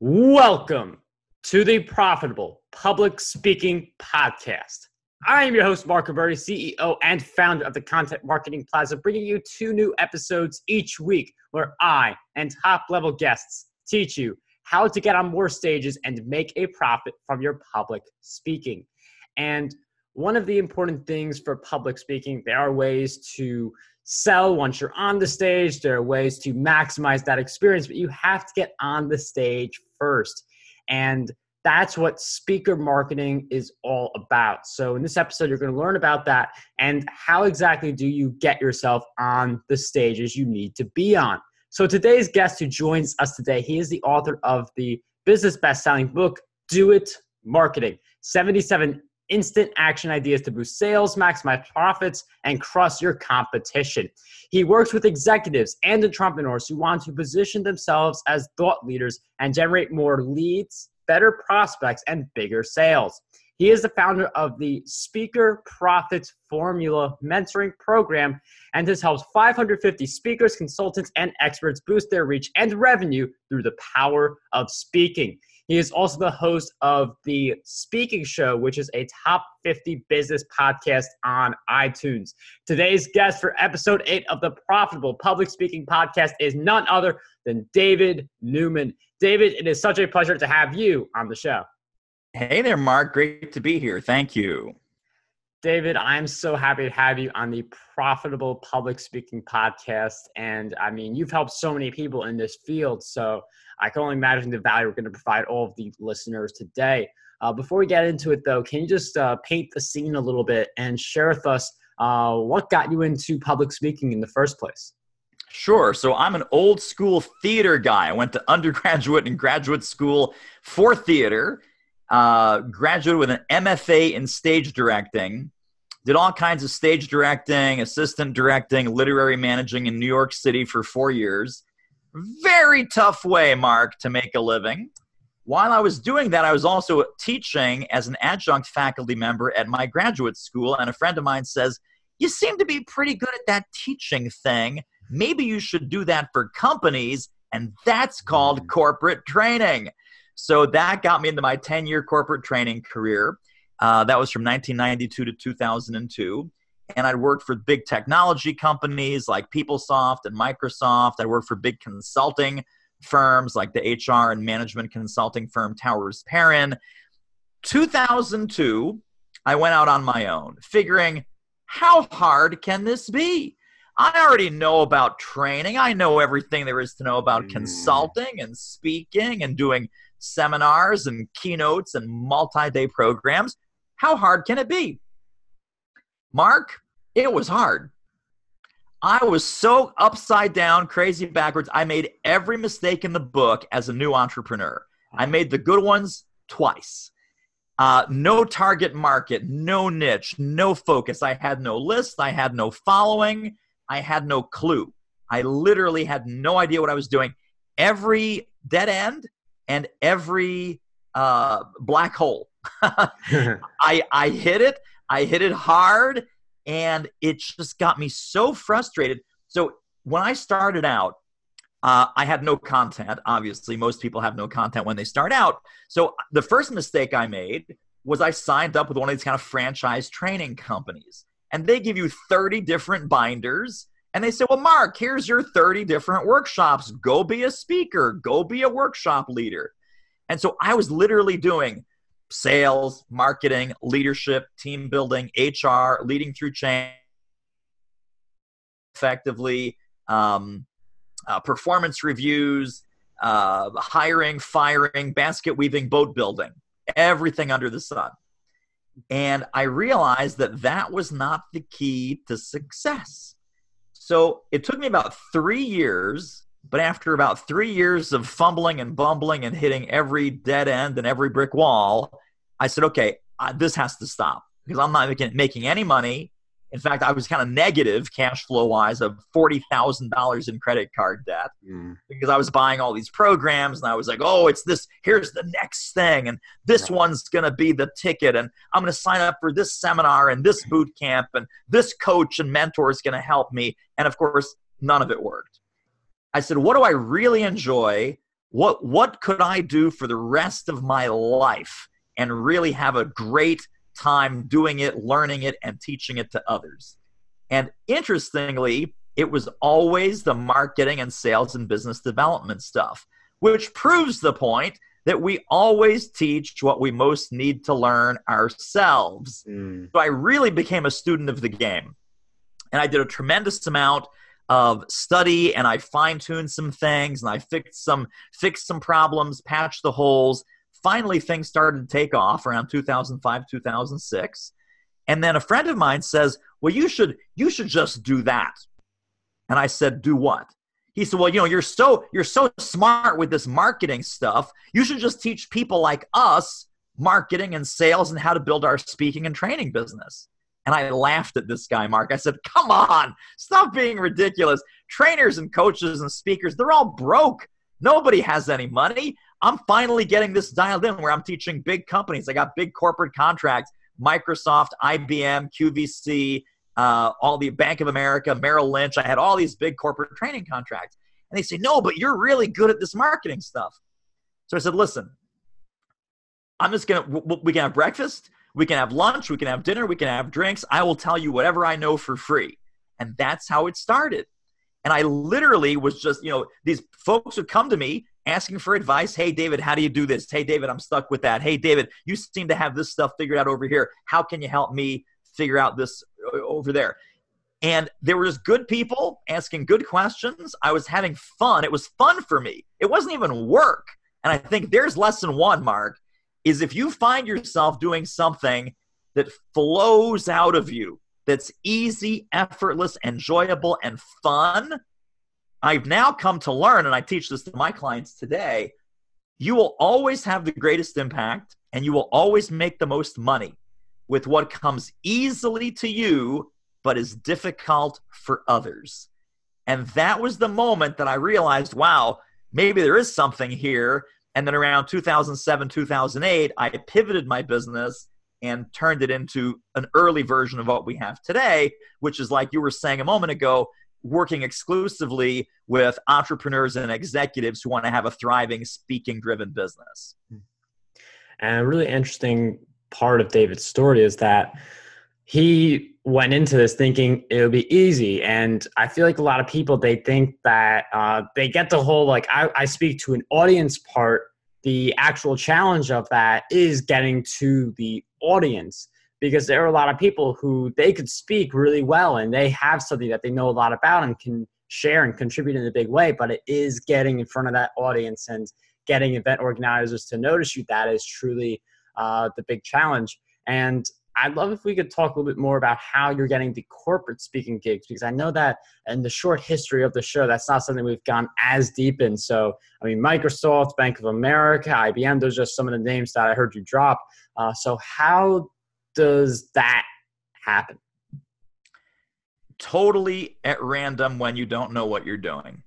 Welcome to the Profitable Public Speaking Podcast. I am your host, Mark Guberti, CEO and founder of the Content Marketing Plaza, bringing you two new episodes each week where I and top-level guests teach you how to get on more stages and make a profit from your public speaking. And one of the important things for public speaking, there are ways to sell once you're on the stage. There are ways to maximize that experience, but you have to get on the stage first. And that's what speaker marketing is all about. So in this episode, you're going to learn about that and how exactly do you get yourself on the stages you need to be on. So today's guest who joins us today, he is the author of the business best-selling book, Do It Marketing, 77 Instant Action Ideas to Boost Sales, Maximize Profits, and Crush Your Competition. He works with executives and entrepreneurs who want to position themselves as thought leaders and generate more leads, better prospects, and bigger sales. He is the founder of the Speaker Profits Formula mentoring program, and this helps 550 speakers, consultants, and experts boost their reach and revenue through the power of speaking. He is also the host of The Speaking Show, which is a top 50 business podcast on iTunes. Today's guest for episode 8 of the Profitable Public Speaking Podcast is none other than David Newman. David, it is such a pleasure to have you on the show. Hey there, Mark. Great to be here. Thank you. David, I'm so happy to have you on the Profitable Public Speaking Podcast. And I mean, you've helped so many people in this field, so I can only imagine the value we're going to provide all of the listeners today. Before we get into it, though, can you just paint the scene a little bit and share with us what got you into public speaking in the first place? Sure. So I'm an old school theater guy. I went to undergraduate and graduate school for theater, graduated with an MFA in stage directing, did all kinds of stage directing, assistant directing, literary managing in New York City for 4 years. Very tough way, Mark, to make a living. While I was doing that, I was also teaching as an adjunct faculty member at my graduate school, and a friend of mine says, "You seem to be pretty good at that teaching thing. Maybe you should do that for companies, and that's called corporate training." So that got me into my 10-year corporate training career. That was from 1992 to 2002. And I worked for big technology companies like PeopleSoft and Microsoft. I worked for big consulting firms like the HR and management consulting firm Towers Perrin. 2002, I went out on my own, figuring how hard can this be? I already know about training. I know everything there is to know about consulting and speaking and doing seminars and keynotes and multi-day programs. How hard can it be? Mark, it was hard. I was so upside down, crazy backwards. I made every mistake in the book as a new entrepreneur. I made the good ones twice. No target market, no niche, no focus. I had no list. I had no following. I had no clue. I literally had no idea what I was doing. Every dead end and every black hole. I hit it. I hit it hard, and it just got me so frustrated. So when I started out, I had no content. Obviously, most people have no content when they start out. So the first mistake I made was I signed up with one of these kind of franchise training companies, and they give you 30 different binders, and they say, "Well, Mark, here's your 30 different workshops. Go be a speaker. Go be a workshop leader." And so I was literally doing sales, marketing, leadership, team building, HR, leading through change, effectively, performance reviews, hiring, firing, basket weaving, boat building, everything under the sun. And I realized that that was not the key to success. So it took me about 3 years. But after about 3 years of fumbling and bumbling and hitting every dead end and every brick wall, I said, okay, this has to stop because I'm not making any money. In fact, I was kind of negative cash flow-wise of $40,000 in credit card debt because I was buying all these programs and I was like, oh, it's this, here's the next thing, and this one's going to be the ticket, and I'm going to sign up for this seminar and this boot camp, and this coach and mentor is going to help me. And, of course, none of it worked. I said, what do I really enjoy? What could I do for the rest of my life and really have a great time doing it, learning it, and teaching it to others? And interestingly, it was always the marketing and sales and business development stuff, which proves the point that we always teach what we most need to learn ourselves. Mm. So I really became a student of the game. And I did a tremendous amount of study, and I fine-tuned some things, and I fixed some problems, patched the holes. Finally, things started to take off around 2005, 2006. And then a friend of mine says, well, you should just do that. And I said, do what? He said, well, you know, you're so smart with this marketing stuff. You should just teach people like us marketing and sales and how to build our speaking and training business. And I laughed at this guy, Mark. I said, come on, stop being ridiculous. Trainers and coaches and speakers, they're all broke. Nobody has any money. I'm finally getting this dialed in where I'm teaching big companies. I got big corporate contracts, Microsoft, IBM, QVC, all the Bank of America, Merrill Lynch. I had all these big corporate training contracts. And they say, no, but you're really good at this marketing stuff. So I said, listen, I'm just going to, we can have breakfast. We can have lunch. We can have dinner. We can have drinks. I will tell you whatever I know for free. And that's how it started. And I literally was just, you know, these folks would come to me asking for advice. Hey, David, how do you do this? Hey, David, I'm stuck with that. Hey, David, you seem to have this stuff figured out over here. How can you help me figure out this over there? And there were just good people asking good questions. I was having fun. It was fun for me. It wasn't even work. And I think there's lesson one, Mark, is if you find yourself doing something that flows out of you, that's easy, effortless, enjoyable, and fun, I've now come to learn, and I teach this to my clients today, you will always have the greatest impact and you will always make the most money with what comes easily to you but is difficult for others. And that was the moment that I realized, wow, maybe there is something here. And then around 2007, 2008, I pivoted my business and turned it into an early version of what we have today, which is, like you were saying a moment ago, working exclusively with entrepreneurs and executives who want to have a thriving, speaking-driven business. And a really interesting part of David's story is that he went into this thinking it would be easy. And I feel like a lot of people, they think that they get the whole, like, I speak to an audience part. The actual challenge of that is getting to the audience, because there are a lot of people who they could speak really well and they have something that they know a lot about and can share and contribute in a big way, but it is getting in front of that audience and getting event organizers to notice you. That is truly the big challenge. And I'd love if we could talk a little bit more about how you're getting the corporate speaking gigs, because I know that in the short history of the show, that's not something we've gone as deep in. So, I mean, Microsoft, Bank of America, IBM, those are just some of the names that I heard you drop. So how does that happen? Totally at random when you don't know what you're doing.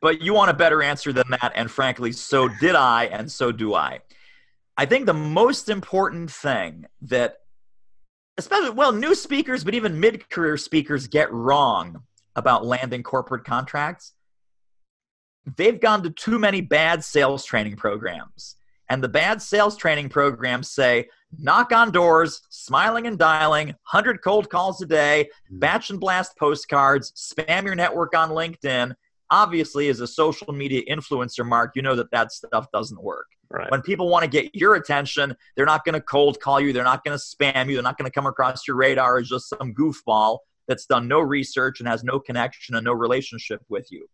But you want a better answer than that. And frankly, so did I, and so do I. I think the most important thing that, especially, well, new speakers, but even mid-career speakers get wrong about landing corporate contracts. They've gone to too many bad sales training programs. And the bad sales training programs say, knock on doors, smiling and dialing, 100 cold calls a day, batch and blast postcards, spam your network on LinkedIn. Obviously, as a social media influencer, Mark, you know that stuff doesn't work. Right. When people want to get your attention, they're not going to cold call you. They're not going to spam you. They're not going to come across your radar as just some goofball that's done no research and has no connection and no relationship with you.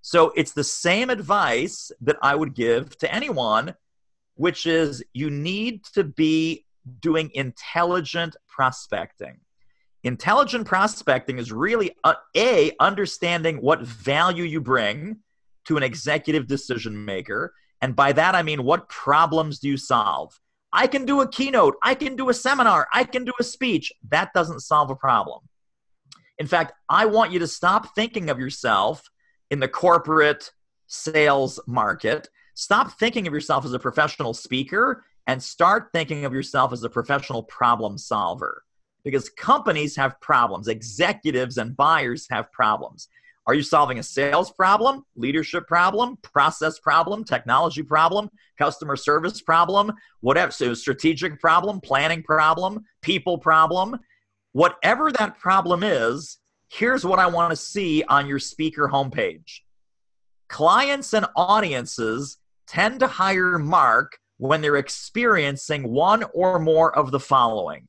So it's the same advice that I would give to anyone, which is you need to be doing intelligent prospecting. Intelligent prospecting is really, A, understanding what value you bring to an executive decision maker. And by that, I mean, what problems do you solve? I can do a keynote. I can do a seminar. I can do a speech. That doesn't solve a problem. In fact, I want you to stop thinking of yourself in the corporate sales market. Stop thinking of yourself as a professional speaker and start thinking of yourself as a professional problem solver. Because companies have problems. Executives and buyers have problems. Are you solving a sales problem, leadership problem, process problem, technology problem, customer service problem, whatever? So strategic problem, planning problem, people problem, whatever that problem is, here's what I want to see on your speaker homepage. Clients and audiences tend to hire Mark when they're experiencing one or more of the following.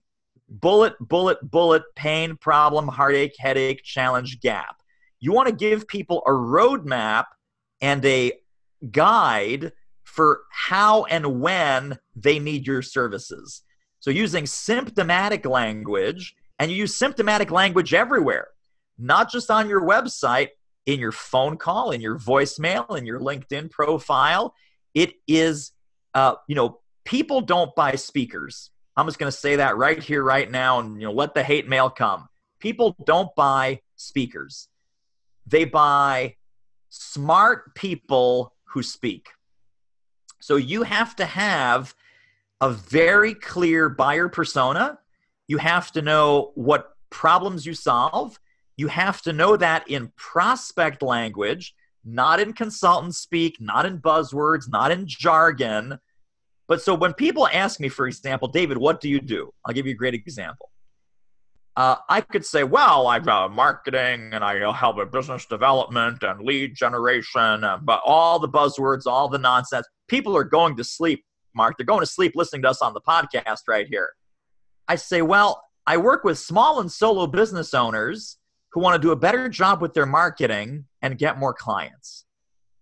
Bullet, bullet, bullet, pain, problem, heartache, headache, challenge, gap. You want to give people a roadmap and a guide for how and when they need your services. So using symptomatic language, and you use symptomatic language everywhere, not just on your website, in your phone call, in your voicemail, in your LinkedIn profile. It is, people don't buy speakers. I'm just going to say that right here, right now, and let the hate mail come. People don't buy speakers. They buy smart people who speak. So you have to have a very clear buyer persona. You have to know what problems you solve. You have to know that in prospect language, not in consultant speak, not in buzzwords, not in jargon. But so when people ask me, for example, David, what do you do? I'll give you a great example. I could say, well, I do marketing and I help with business development and lead generation, but all the buzzwords, all the nonsense. People are going to sleep, Mark. They're going to sleep listening to us on the podcast right here. I say, well, I work with small and solo business owners who want to do a better job with their marketing and get more clients.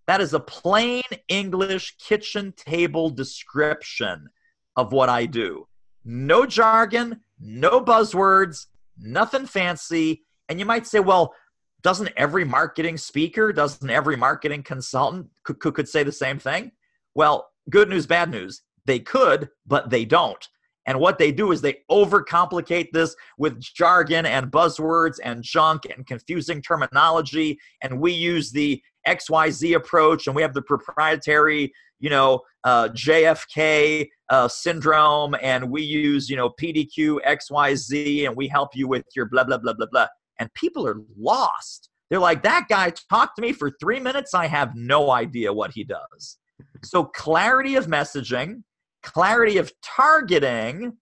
That is a plain English kitchen table description of what I do. No jargon, no buzzwords, nothing fancy. And you might say, well, doesn't every marketing speaker, doesn't every marketing consultant could say the same thing? Well, good news, bad news. They could, but they don't. And what they do is they overcomplicate this with jargon and buzzwords and junk and confusing terminology. And we use the XYZ approach and we have the proprietary, JFK syndrome, and we use, PDQ, XYZ, and we help you with your blah, blah, blah, blah, blah. And people are lost. They're like, that guy talked to me for 3 minutes. I have no idea what he does. So clarity of messaging, clarity of targeting,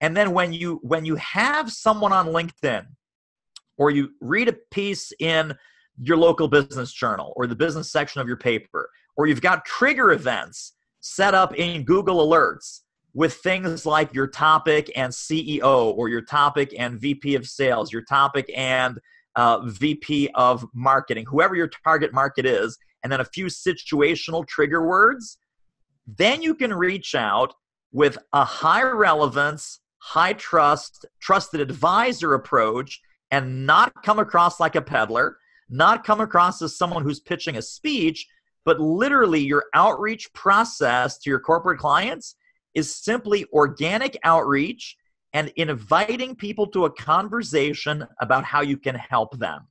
and then when you have someone on LinkedIn or you read a piece in your local business journal or the business section of your paper, or you've got trigger events set up in Google Alerts with things like your topic and CEO, or your topic and VP of sales, your topic and VP of marketing, whoever your target market is, and then a few situational trigger words, then you can reach out with a high relevance, high trust, trusted advisor approach and not come across like a peddler, not come across as someone who's pitching a speech, but literally your outreach process to your corporate clients is simply organic outreach and inviting people to a conversation about how you can help them.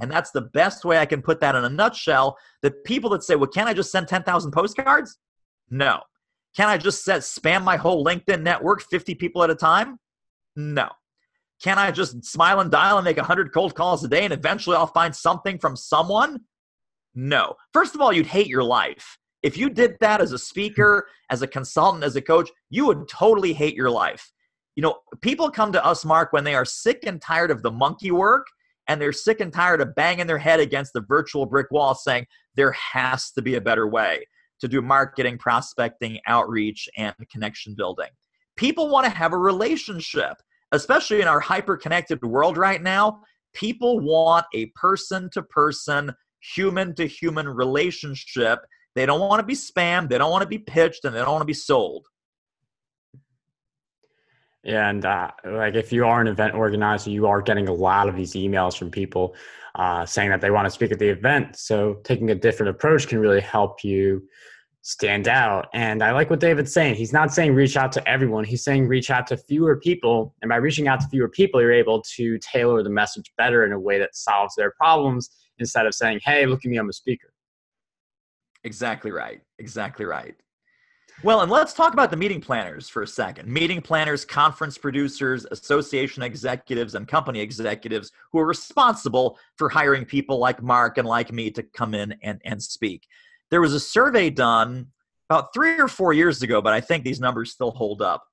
And that's the best way I can put that in a nutshell. The people that say, well, can't I just send 10,000 postcards? No. Can I just spam my whole LinkedIn network 50 people at a time? No. Can I just smile and dial and make 100 cold calls a day and eventually I'll find something from someone? No. First of all, you'd hate your life. If you did that as a speaker, as a consultant, as a coach, you would totally hate your life. People come to us, Mark, when they are sick and tired of the monkey work and they're sick and tired of banging their head against the virtual brick wall saying there has to be a better way to do marketing, prospecting, outreach, and connection building. People want to have a relationship, especially in our hyper-connected world right now. People want a person-to-person, human-to-human relationship. They don't want to be spammed, they don't want to be pitched, and they don't want to be sold. And if you are an event organizer, you are getting a lot of these emails from people saying that they want to speak at the event. So taking a different approach can really help you stand out. And I like what David's saying. He's not saying reach out to everyone. He's saying reach out to fewer people. And by reaching out to fewer people, you're able to tailor the message better in a way that solves their problems instead of saying, hey, look at me, I'm a speaker. Exactly right. Well, and let's talk about the meeting planners for a second. Meeting planners, conference producers, association executives, and company executives who are responsible for hiring people like Mark and like me to come in and speak. There was a survey done about 3 or 4 years ago, but I think these numbers still hold up.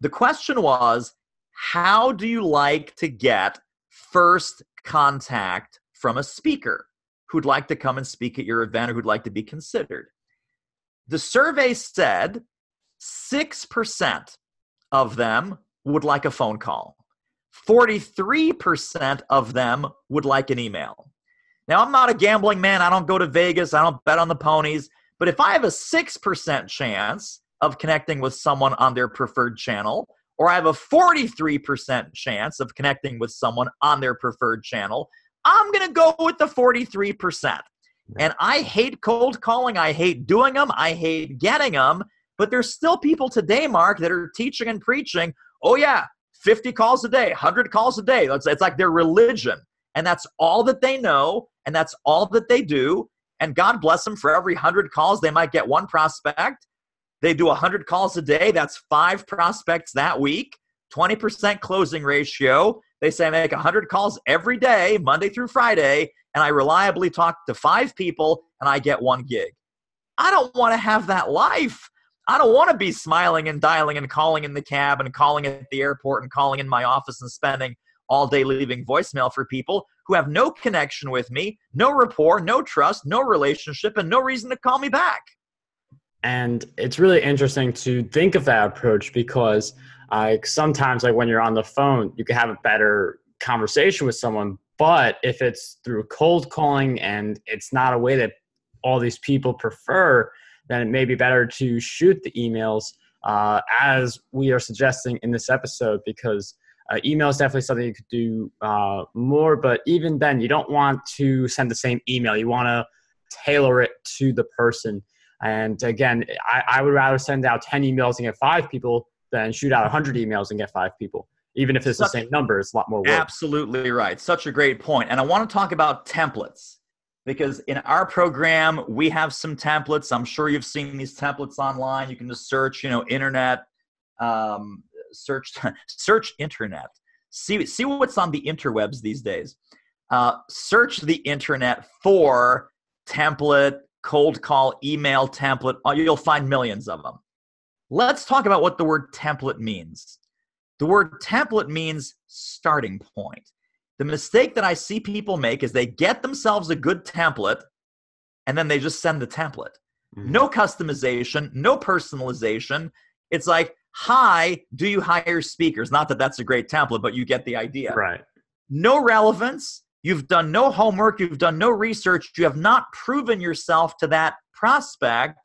The question was, how do you like to get first contact from a speaker who'd like to come and speak at your event or who'd like to be considered? The survey said 6% of them would like a phone call. 43% of them would like an email. Now, I'm not a gambling man. I don't go to Vegas. I don't bet on the ponies. But if I have a 6% chance of connecting with someone on their preferred channel, or I have a 43% chance of connecting with someone on their preferred channel, I'm going to go with the 43%. And I hate cold calling. I hate doing them. I hate getting them. But there's still people today, Mark, that are teaching and preaching, oh, yeah, 50 calls a day, 100 calls a day. It's like their religion. And that's all that they know, and that's all that they do. And God bless them, for every 100 calls, they might get one prospect. They do 100 calls a day. That's 5 prospects that week, 20% closing ratio. They say I make 100 calls every day, Monday through Friday, and I reliably talk to 5 people, and I get 1 gig. I don't want to have that life. I don't want to be smiling and dialing and calling in the cab and calling at the airport and calling in my office and spending all day leaving voicemail for people who have no connection with me, no rapport, no trust, no relationship, and no reason to call me back. And it's really interesting to think of that approach because sometimes like when you're on the phone, you can have a better conversation with someone, but if it's through cold calling and it's not a way that all these people prefer, then it may be better to shoot the emails as we are suggesting in this episode, because email is definitely something you could do more, but even then you don't want to send the same email. You want to tailor it to the person. And again, I would rather send out 10 emails and get 5 people than shoot out 100 emails and get 5 people. Even if it's the same number, it's a lot more work. Absolutely right. Such a great point. And I want to talk about templates because in our program, we have some templates. I'm sure you've seen these templates online. You can just search, internet, search internet, see what's on the interwebs these days. Search the internet for template, cold call, email template. You'll find millions of them. Let's talk about what the word template means. The word template means starting point. The mistake that I see people make is they get themselves a good template and then they just send the template. Mm-hmm. No customization, no personalization. It's like, hi, do you hire speakers? Not that that's a great template, but you get the idea. Right. No relevance. You've done no homework. You've done no research. You have not proven yourself to that prospect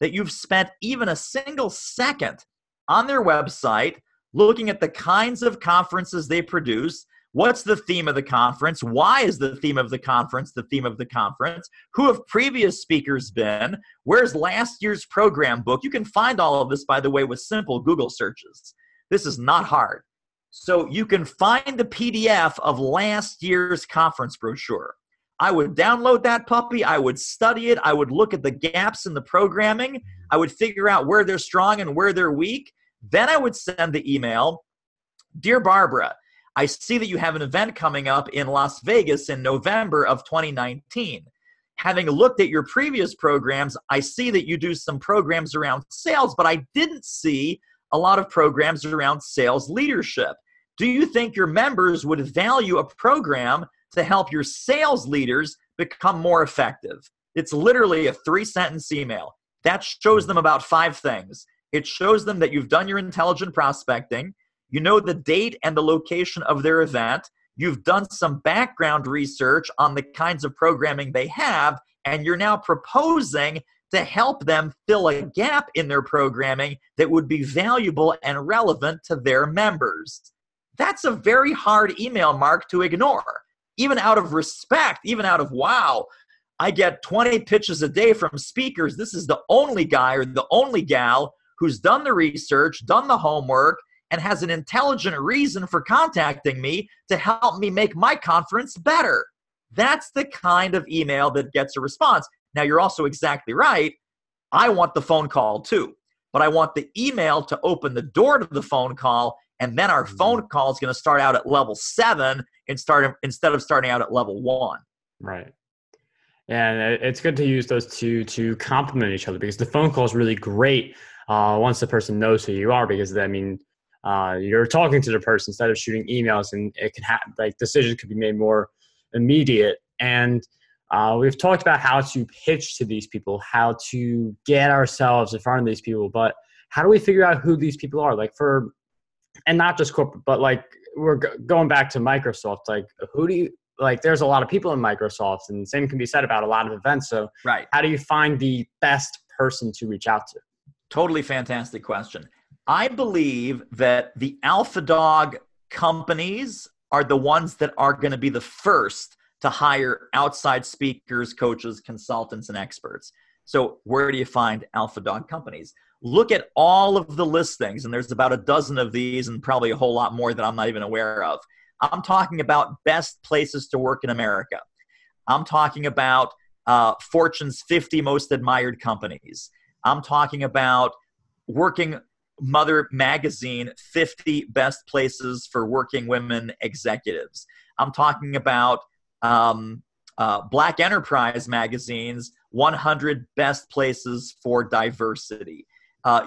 that you've spent even a single second on their website looking at the kinds of conferences they produce. What's the theme of the conference? Why is the theme of the conference the theme of the conference? Who have previous speakers been? Where's last year's program book? You can find all of this, by the way, with simple Google searches. This is not hard. So you can find the PDF of last year's conference brochure. I would download that puppy. I would study it. I would look at the gaps in the programming. I would figure out where they're strong and where they're weak. Then I would send the email, Dear Barbara, I see that you have an event coming up in Las Vegas in November of 2019. Having looked at your previous programs, I see that you do some programs around sales, but I didn't see a lot of programs around sales leadership. Do you think your members would value a program to help your sales leaders become more effective? It's literally a 3-sentence email. That shows them about 5 things. It shows them that you've done your intelligent prospecting. You know the date and the location of their event. You've done some background research on the kinds of programming they have, and you're now proposing to help them fill a gap in their programming that would be valuable and relevant to their members. That's a very hard email, Mark, to ignore, even out of respect, even out of, wow, I get 20 pitches a day from speakers. This is the only guy or the only gal who's done the research, done the homework, and has an intelligent reason for contacting me to help me make my conference better. That's the kind of email that gets a response. Now, you're also exactly right. I want the phone call too. but I want the email to open the door to the phone call. And then our phone call is going to start out at level 7 and instead of starting out at level 1. Right. And it's good to use those two to complement each other, because the phone call is really great once the person knows who you are, because I mean, you're talking to the person instead of shooting emails, and it can happen, like decisions could be made more immediate. And we've talked about how to pitch to these people, how to get ourselves in front of these people, but how do we figure out who these people are? Like and not just corporate, but like we're going back to Microsoft, like who do you, like there's a lot of people in Microsoft, and the same can be said about a lot of events. So right. How do you find the best person to reach out to? Totally fantastic question. I believe that the alpha dog companies are the ones that are going to be the first to hire outside speakers, coaches, consultants, and experts. So where do you find alpha dog companies? Look at all of the listings, and there's about a dozen of these and probably a whole lot more that I'm not even aware of. I'm talking about best places to work in America. I'm talking about Fortune's 50 most admired companies. I'm talking about Working Mother magazine, 50 best places for working women executives. I'm talking about Black Enterprise magazine's 100 best places for diversity.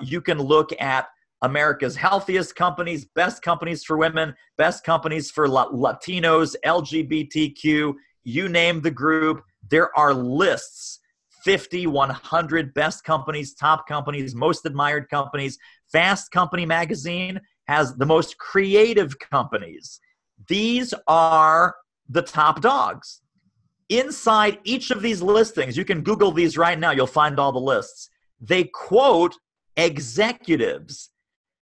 You can look at America's healthiest companies, best companies for women, best companies for Latinos, LGBTQ, you name the group. There are lists, 50, 100 best companies, top companies, most admired companies. Fast Company magazine has the most creative companies. These are the top dogs. Inside each of these listings, you can Google these right now, you'll find all the lists. They quote executives.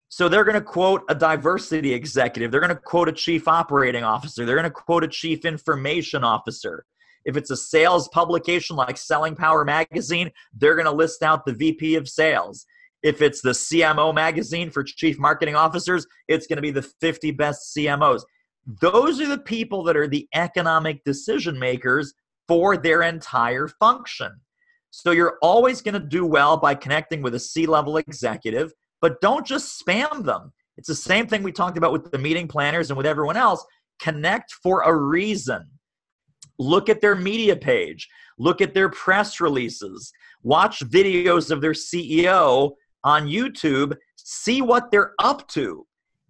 So they're going to quote a diversity executive. They're going to quote a chief operating officer. They're going to quote a chief information officer. If it's a sales publication like Selling Power magazine, they're going to list out the VP of sales. If it's the CMO magazine for chief marketing officers, it's going to be the 50 best CMOs. Those are the people that are the economic decision makers for their entire function. So you're always going to do well by connecting with a C-level executive, but don't just spam them. It's the same thing we talked about with the meeting planners and with everyone else. Connect for a reason. Look at their media page. Look at their press releases. Watch videos of their CEO on YouTube. See what they're up to.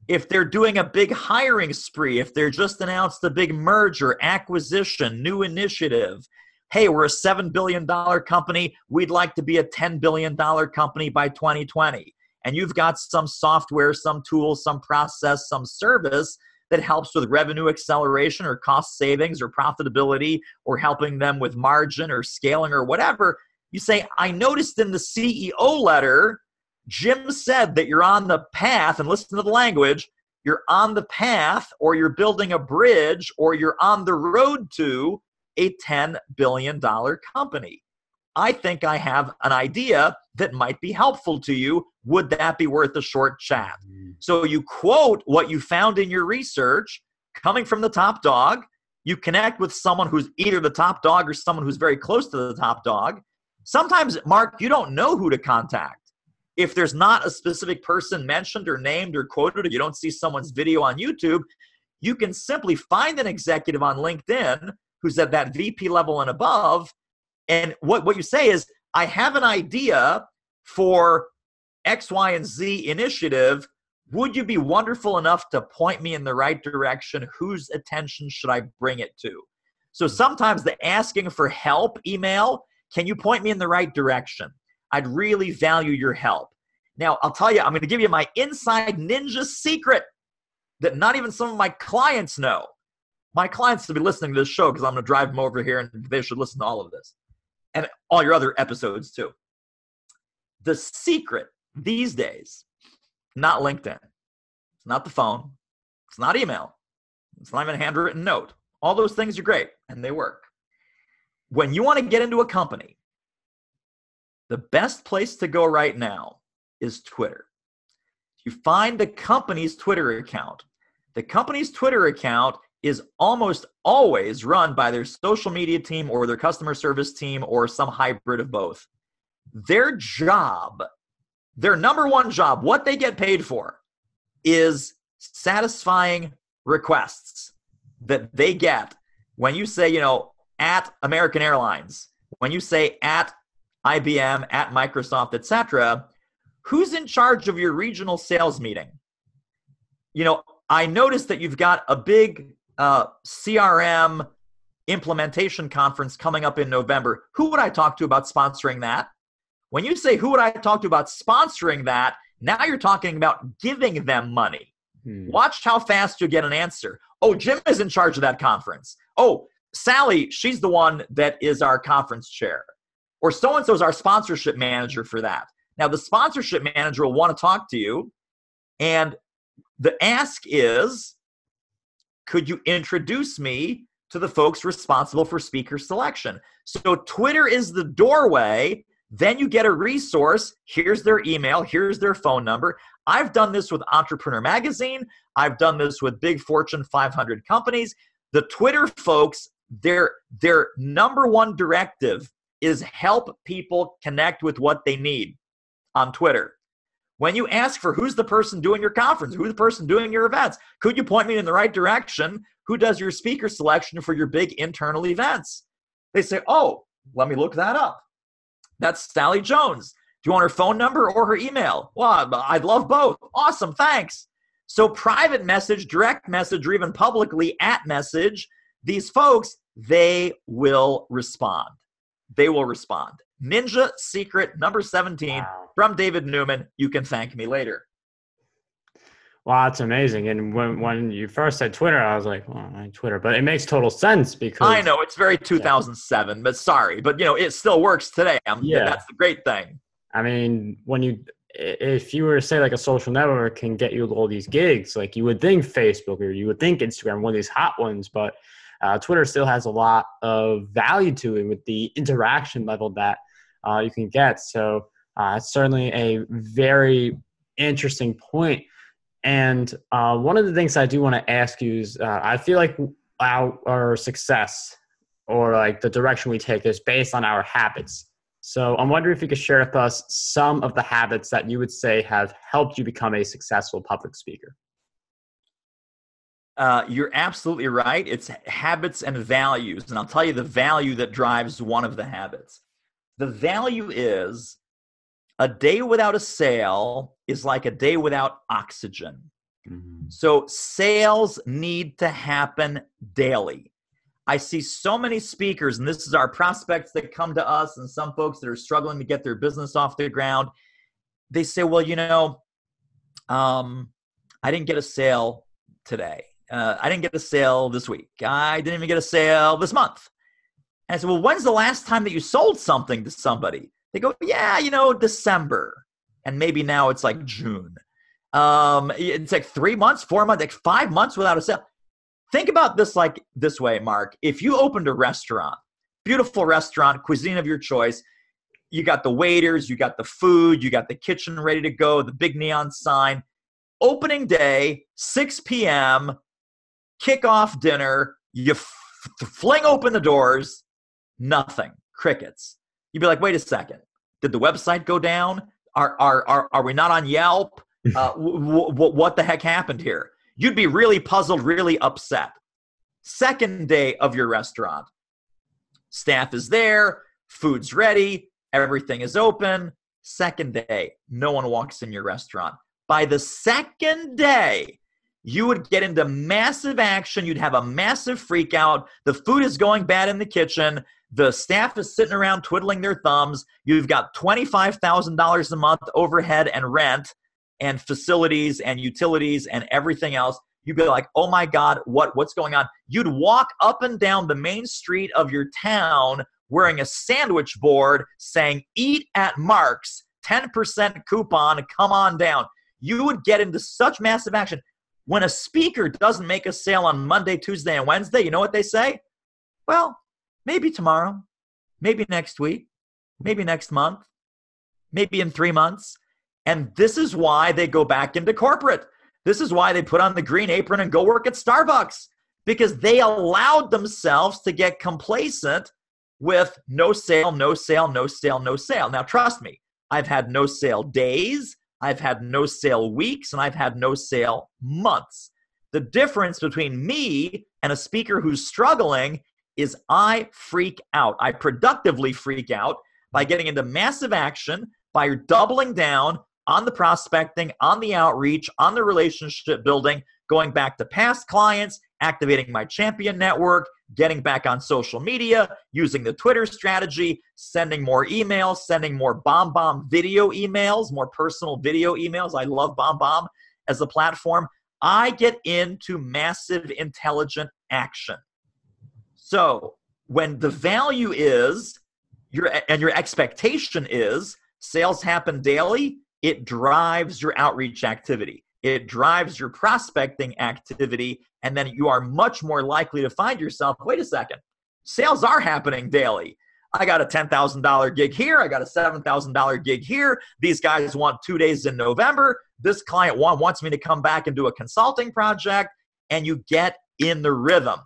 If they're doing a big hiring spree, if they're just announced a big merger, acquisition, new initiative, hey, we're a $7 billion company. We'd like to be a $10 billion company by 2020. And you've got some software, some tool, some process, some service that helps with revenue acceleration or cost savings or profitability or helping them with margin or scaling or whatever. You say, I noticed in the CEO letter, Jim said that you're on the path, and listen to the language, you're on the path, or you're building a bridge, or you're on the road to a $10 billion company. I think I have an idea that might be helpful to you. Would that be worth a short chat? So you quote what you found in your research coming from the top dog. You connect with someone who's either the top dog or someone who's very close to the top dog. Sometimes, Mark, you don't know who to contact. If there's not a specific person mentioned or named or quoted, or you don't see someone's video on YouTube, you can simply find an executive on LinkedIn who's at that VP level and above. And what you say is, I have an idea for X, Y, and Z initiative. Would you be wonderful enough to point me in the right direction? Whose attention should I bring it to? So sometimes the asking for help email, can you point me in the right direction? I'd really value your help. Now, I'll tell you, I'm going to give you my inside ninja secret that not even some of my clients know. My clients will be listening to this show because I'm going to drive them over here, and they should listen to all of this and all your other episodes too. The secret these days, not LinkedIn. It's not the phone. It's not email. It's not even a handwritten note. All those things are great and they work. When you want to get into a company, the best place to go right now is Twitter. You find the company's Twitter account. The company's Twitter account is almost always run by their social media team or their customer service team or some hybrid of both. Their job Their number one job, what they get paid for, is satisfying requests that they get when you say, you know, at American Airlines, when you say at IBM, at Microsoft, etc. Who's in charge of your regional sales meeting? You know, I noticed that you've got a big CRM implementation conference coming up in November. Who would I talk to about sponsoring that? When you say, who would I talk to about sponsoring that? Now you're talking about giving them money. Watch how fast you get an answer. Oh, Jim is in charge of that conference. Oh, Sally, she's the one that is our conference chair. Or so-and-so is our sponsorship manager for that. Now, the sponsorship manager will want to talk to you. And the ask is, could you introduce me to the folks responsible for speaker selection? So Twitter is the doorway. Then you get a resource. Here's their email. Here's their phone number. I've done this with Entrepreneur Magazine. I've done this with big Fortune 500 companies. The Twitter folks, their number one directive is help people connect with what they need on Twitter. When you ask for who's the person doing your conference, who's the person doing your events, could you point me in the right direction? Who does your speaker selection for your big internal events? They say, oh, let me look that up. That's Sally Jones. Do you want her phone number or her email? Well, I'd love both. Awesome, thanks. So private message, direct message, or even publicly at message, these folks, they will respond. They will respond. Ninja secret number 17 from David Newman. You can thank me later. Wow, that's amazing. And when you first said Twitter, I was like, well, I Twitter, but it makes total sense because I know it's very 2007, but sorry, but you know, it still works today. That's the great thing. I mean, if you were to say like a social network can get you all these gigs, like you would think Facebook or you would think Instagram, one of these hot ones, but Twitter still has a lot of value to it with the interaction level that you can get. So it's certainly a very interesting point. And one of the things I do want to ask you is I feel like our success or like the direction we take is based on our habits. So I'm wondering if you could share with us some of the habits that you would say have helped you become a successful public speaker. You're absolutely right. It's habits and values. And I'll tell you the value that drives one of the habits. The value is a day without a sale is like a day without oxygen. Mm-hmm. So sales need to happen daily. I see so many speakers, and this is our prospects that come to us and some folks that are struggling to get their business off the ground. They say, well, you know, I didn't get a sale today. I didn't get a sale this week. I didn't even get a sale this month. And I said, well, when's the last time that you sold something to somebody? They go, yeah, you know, December. And maybe now it's like June. It's like 3 months, 4 months, like 5 months without a sale. Think about this like this way, Mark. If you opened a restaurant, beautiful restaurant, cuisine of your choice, you got the waiters, you got the food, you got the kitchen ready to go, the big neon sign. Opening day, 6 p.m., kickoff dinner, you fling open the doors, nothing, crickets. You'd be like, wait a second. Did the website go down? Are we not on Yelp? What the heck happened here? You'd be really puzzled, really upset. Second day of your restaurant. Staff is there. Food's ready. Everything is open. Second day, no one walks in your restaurant. By the second day, you would get into massive action. You'd have a massive freak out. The food is going bad in the kitchen. The staff is sitting around twiddling their thumbs. You've got $25,000 a month overhead and rent and facilities and utilities and everything else. You'd be like, oh my God, what's going on? You'd walk up and down the main street of your town wearing a sandwich board saying, eat at Mark's, 10% coupon, come on down. You would get into such massive action. When a speaker doesn't make a sale on Monday, Tuesday, and Wednesday, you know what they say? Well, maybe tomorrow, maybe next week, maybe next month, maybe in 3 months. And this is why they go back into corporate. This is why they put on the green apron and go work at Starbucks, because they allowed themselves to get complacent with no sale, no sale, no sale, no sale. Now, trust me, I've had no sale days, I've had no sale weeks, and I've had no sale months. The difference between me and a speaker who's struggling is I freak out. I productively freak out by getting into massive action, by doubling down on the prospecting, on the outreach, on the relationship building, going back to past clients, activating my champion network, getting back on social media, using the Twitter strategy, sending more emails, sending more BombBomb video emails, more personal video emails. I love BombBomb as a platform. I get into massive intelligent action. So when the value is, your expectation is, sales happen daily, it drives your outreach activity. It drives your prospecting activity, and then you are much more likely to find yourself, wait a second, sales are happening daily. I got a $10,000 gig here. I got a $7,000 gig here. These guys want 2 days in November. This client wants me to come back and do a consulting project, and you get in the rhythm.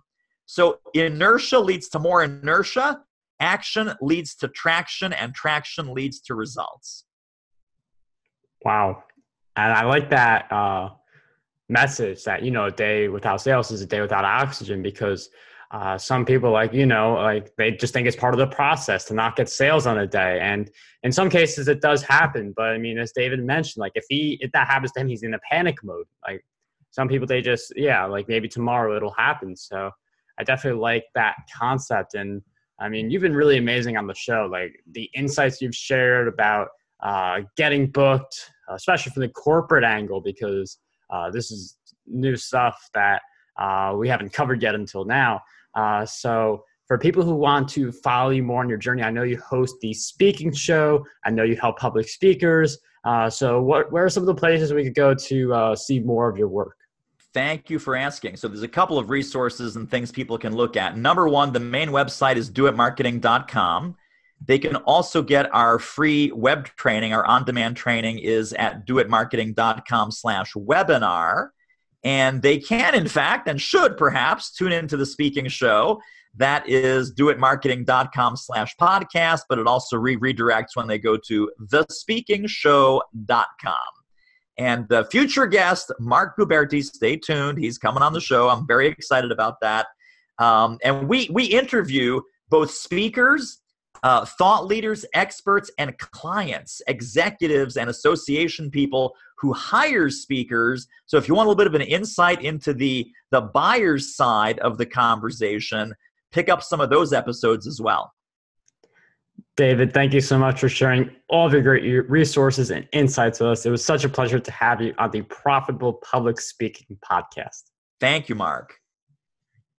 So inertia leads to more inertia. Action leads to traction, and traction leads to results. Wow. And I like that message that, you know, a day without sales is a day without oxygen, because some people, like, you know, like they just think it's part of the process to not get sales on a day. And in some cases it does happen. But I mean, as David mentioned, like if that happens to him, he's in a panic mode. Like some people, they just, yeah, like maybe tomorrow it'll happen. So I definitely like that concept. And I mean, you've been really amazing on the show. Like the insights you've shared about getting booked, especially from the corporate angle, because this is new stuff that we haven't covered yet until now. So for people who want to follow you more on your journey, I know you host The Speaking Show. I know you help public speakers. So where are some of the places we could go to see more of your work? Thank you for asking. So there's a couple of resources and things people can look at. Number one, the main website is doitmarketing.com. They can also get our free web training. Our on-demand training is at doitmarketing.com/webinar. And they can, in fact, and should perhaps, tune into The Speaking Show. That is doitmarketing.com/podcast, but it also redirects when they go to thespeakingshow.com. And the future guest, Mark Guberti, stay tuned. He's coming on the show. I'm very excited about that. And we interview both speakers, thought leaders, experts, and clients, executives, and association people who hire speakers. So if you want a little bit of an insight into the buyer's side of the conversation, pick up some of those episodes as well. David, thank you so much for sharing all of your great resources and insights with us. It was such a pleasure to have you on the Profitable Public Speaking Podcast. Thank you, Mark.